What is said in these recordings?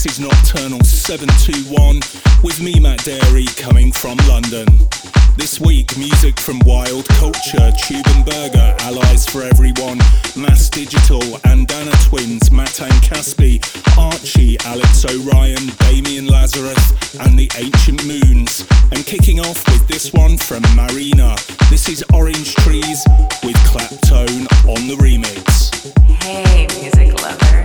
This is Nocturnal 721 with me, Matt Dairy, coming from London. This week, music from Wild Culture, Tube and Burger, Allies for Everyone, Mass Digital, Andana Twins, Matt and Caspi, Archie, Alex O'Ryan, Damian Lazarus, and the Ancient Moons. And kicking off with this one from Marina. This is Orange Trees with Claptone on the remix. Hey, music lover.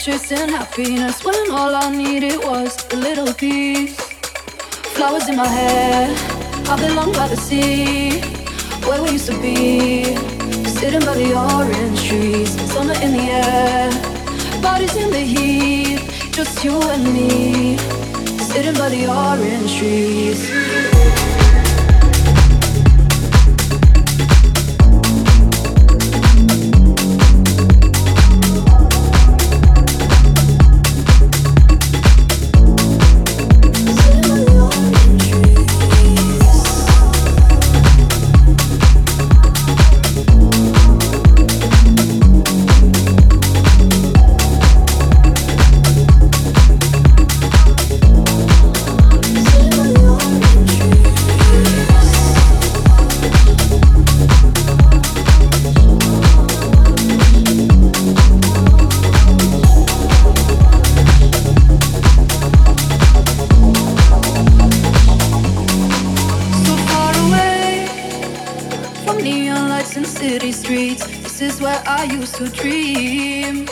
Chasing happiness when all I needed was a little peace. Flowers in my hair, I belong by the sea, where we used to be, sitting by the orange trees. Summer in the air, bodies in the heat, just you and me, sitting by the orange trees. To dream,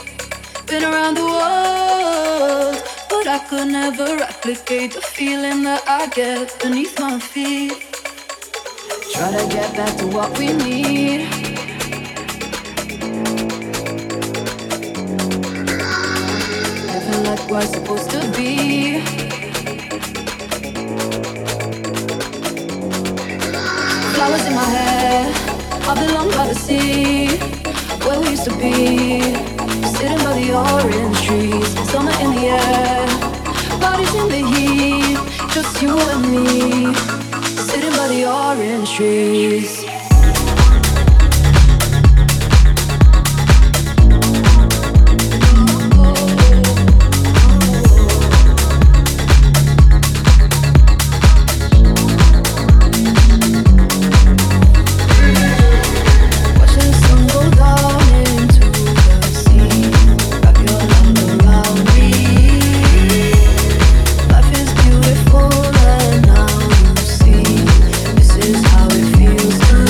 been around the world, but I could never replicate the feeling that I get beneath my feet. Try to get back to what we need. Nothing like we're supposed to be. Flowers in my hair, I belong by the sea. Where we used to be, sitting by the orange trees. Summer in the air, bodies in the heat, just you and me, sitting by the orange trees. How it feels.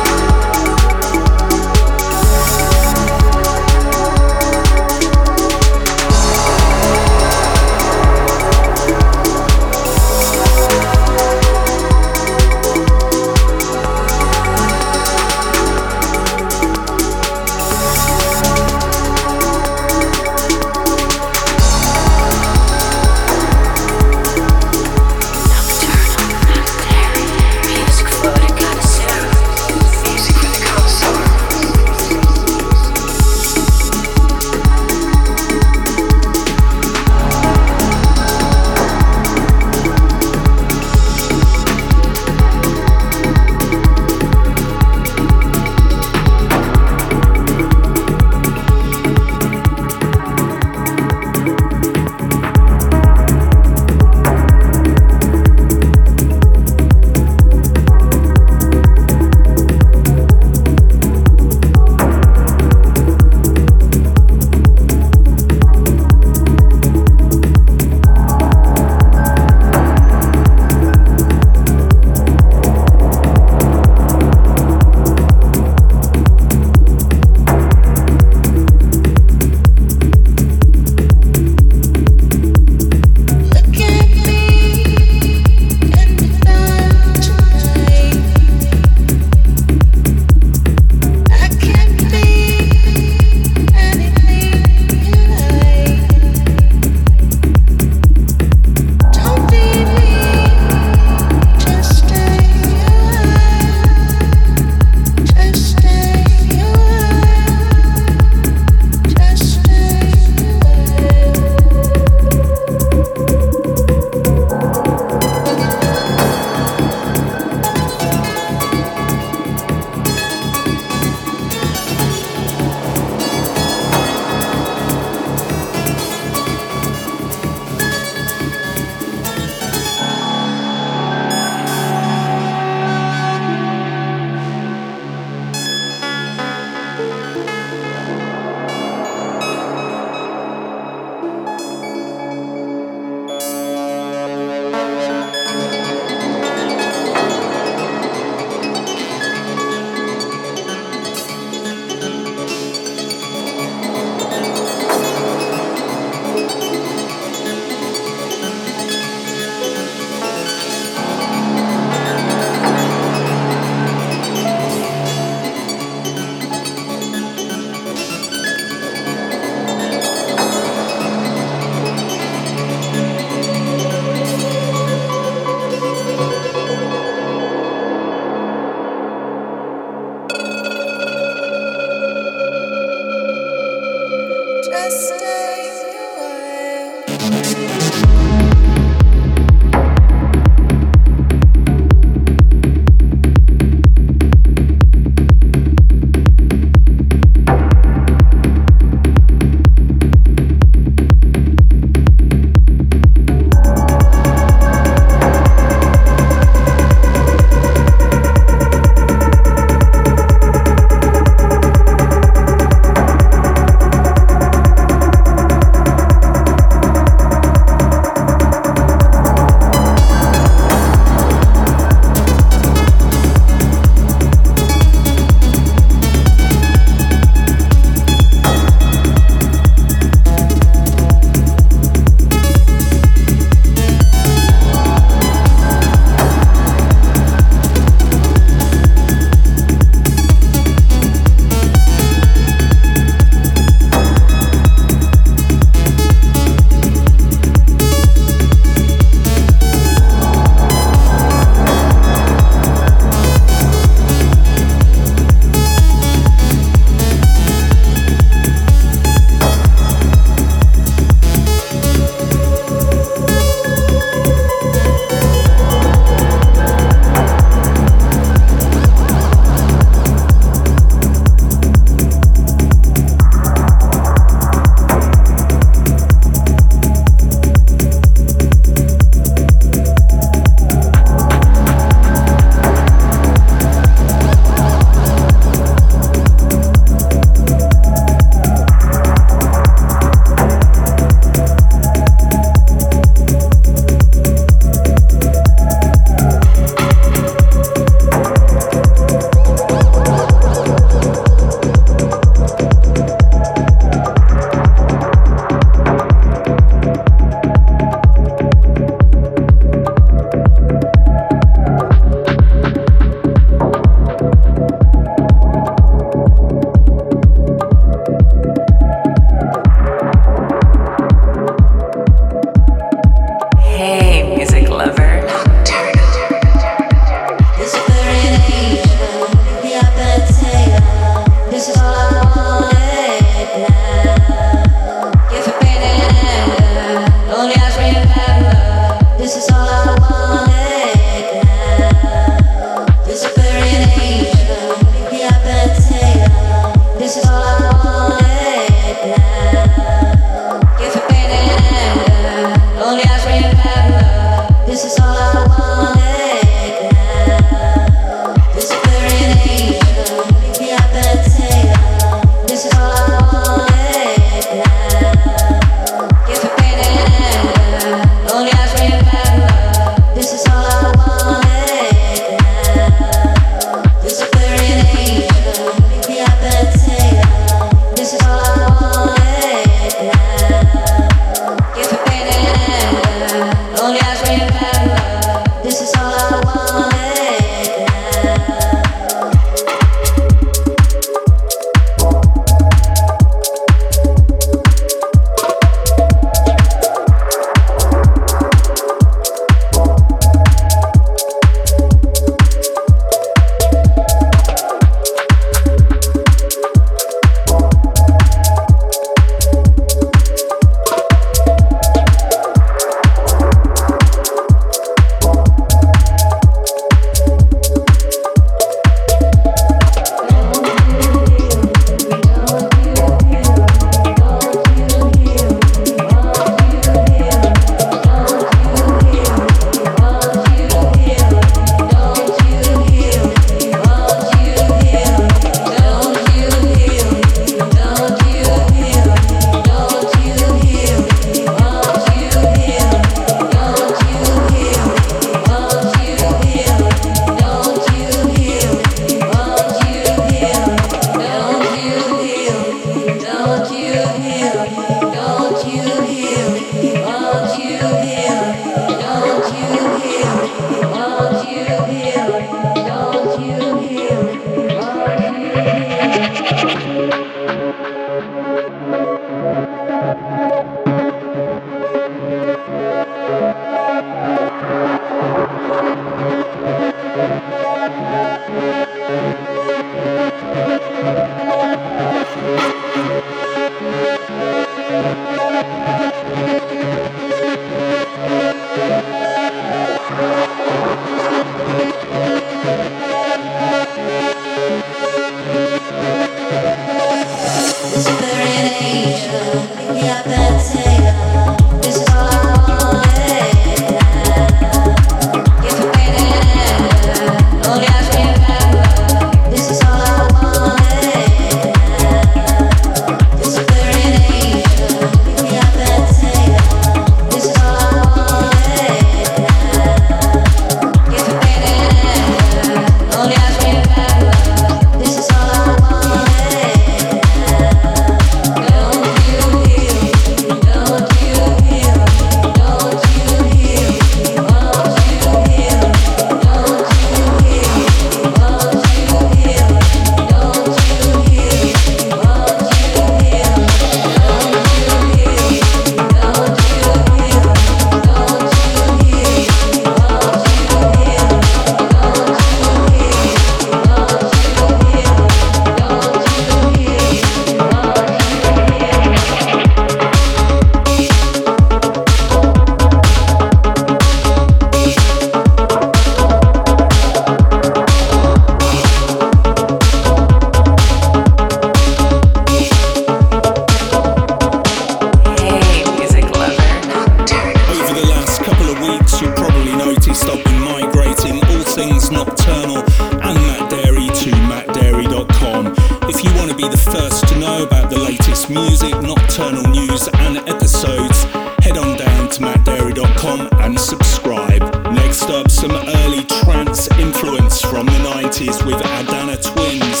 wants to know about the latest music, nocturnal news and episodes, head on down to mattdairy.com and subscribe. Next up, some early trance influence from the 90s with Andana Twins.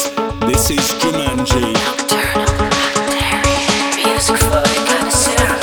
This is Jumanji. Nocturnal Matt Dairy, music for the connoisseur.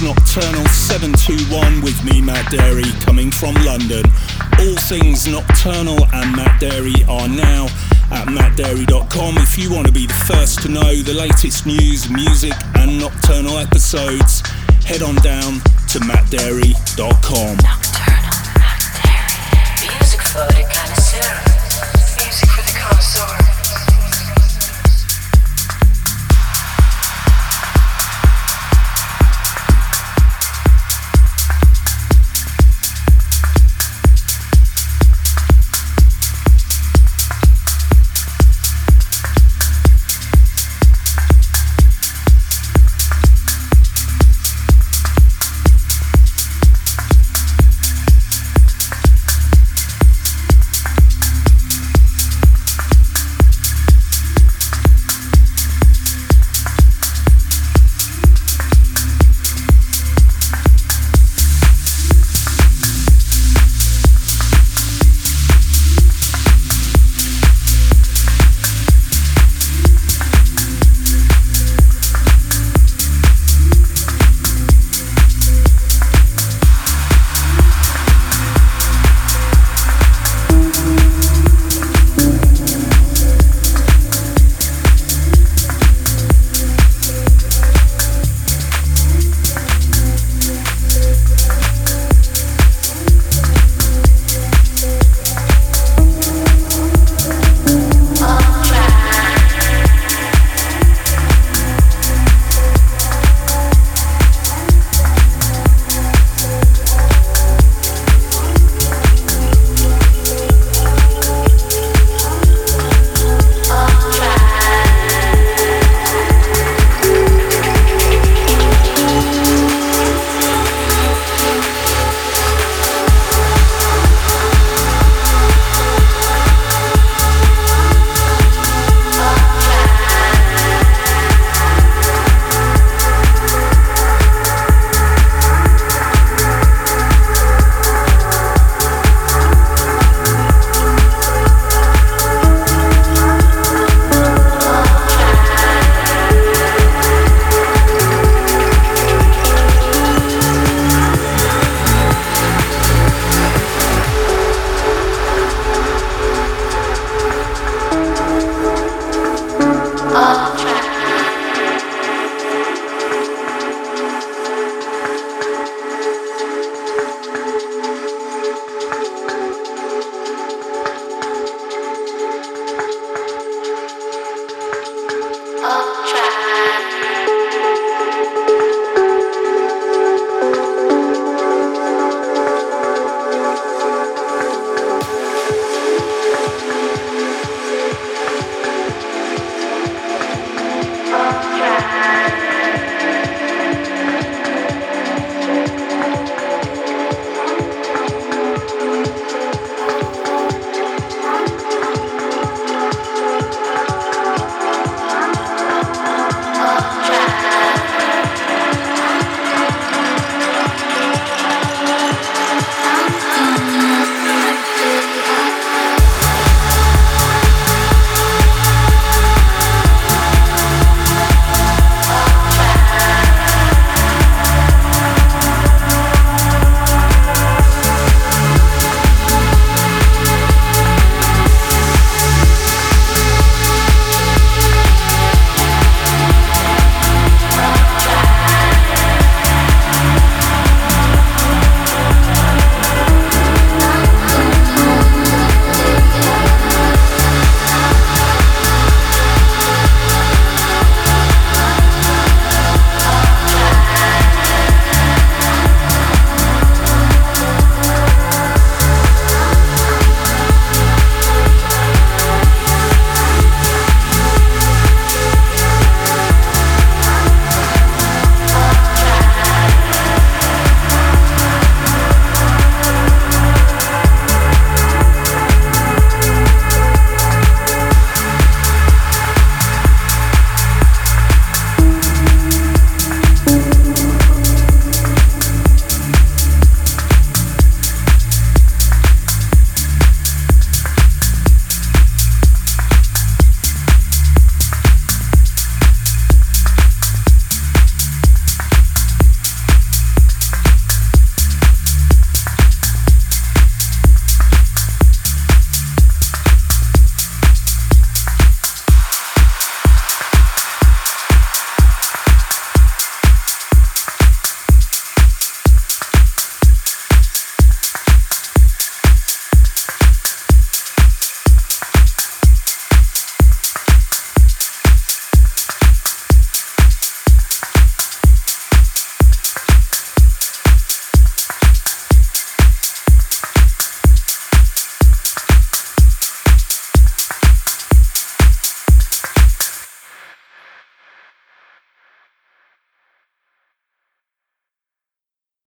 Nocturnal 721 with me, Matt Dairy, coming from London. All things Nocturnal and Matt Dairy are now at mattdairy.com. If you want to be the first to know the latest news, music and Nocturnal episodes, head on down to mattdairy.com.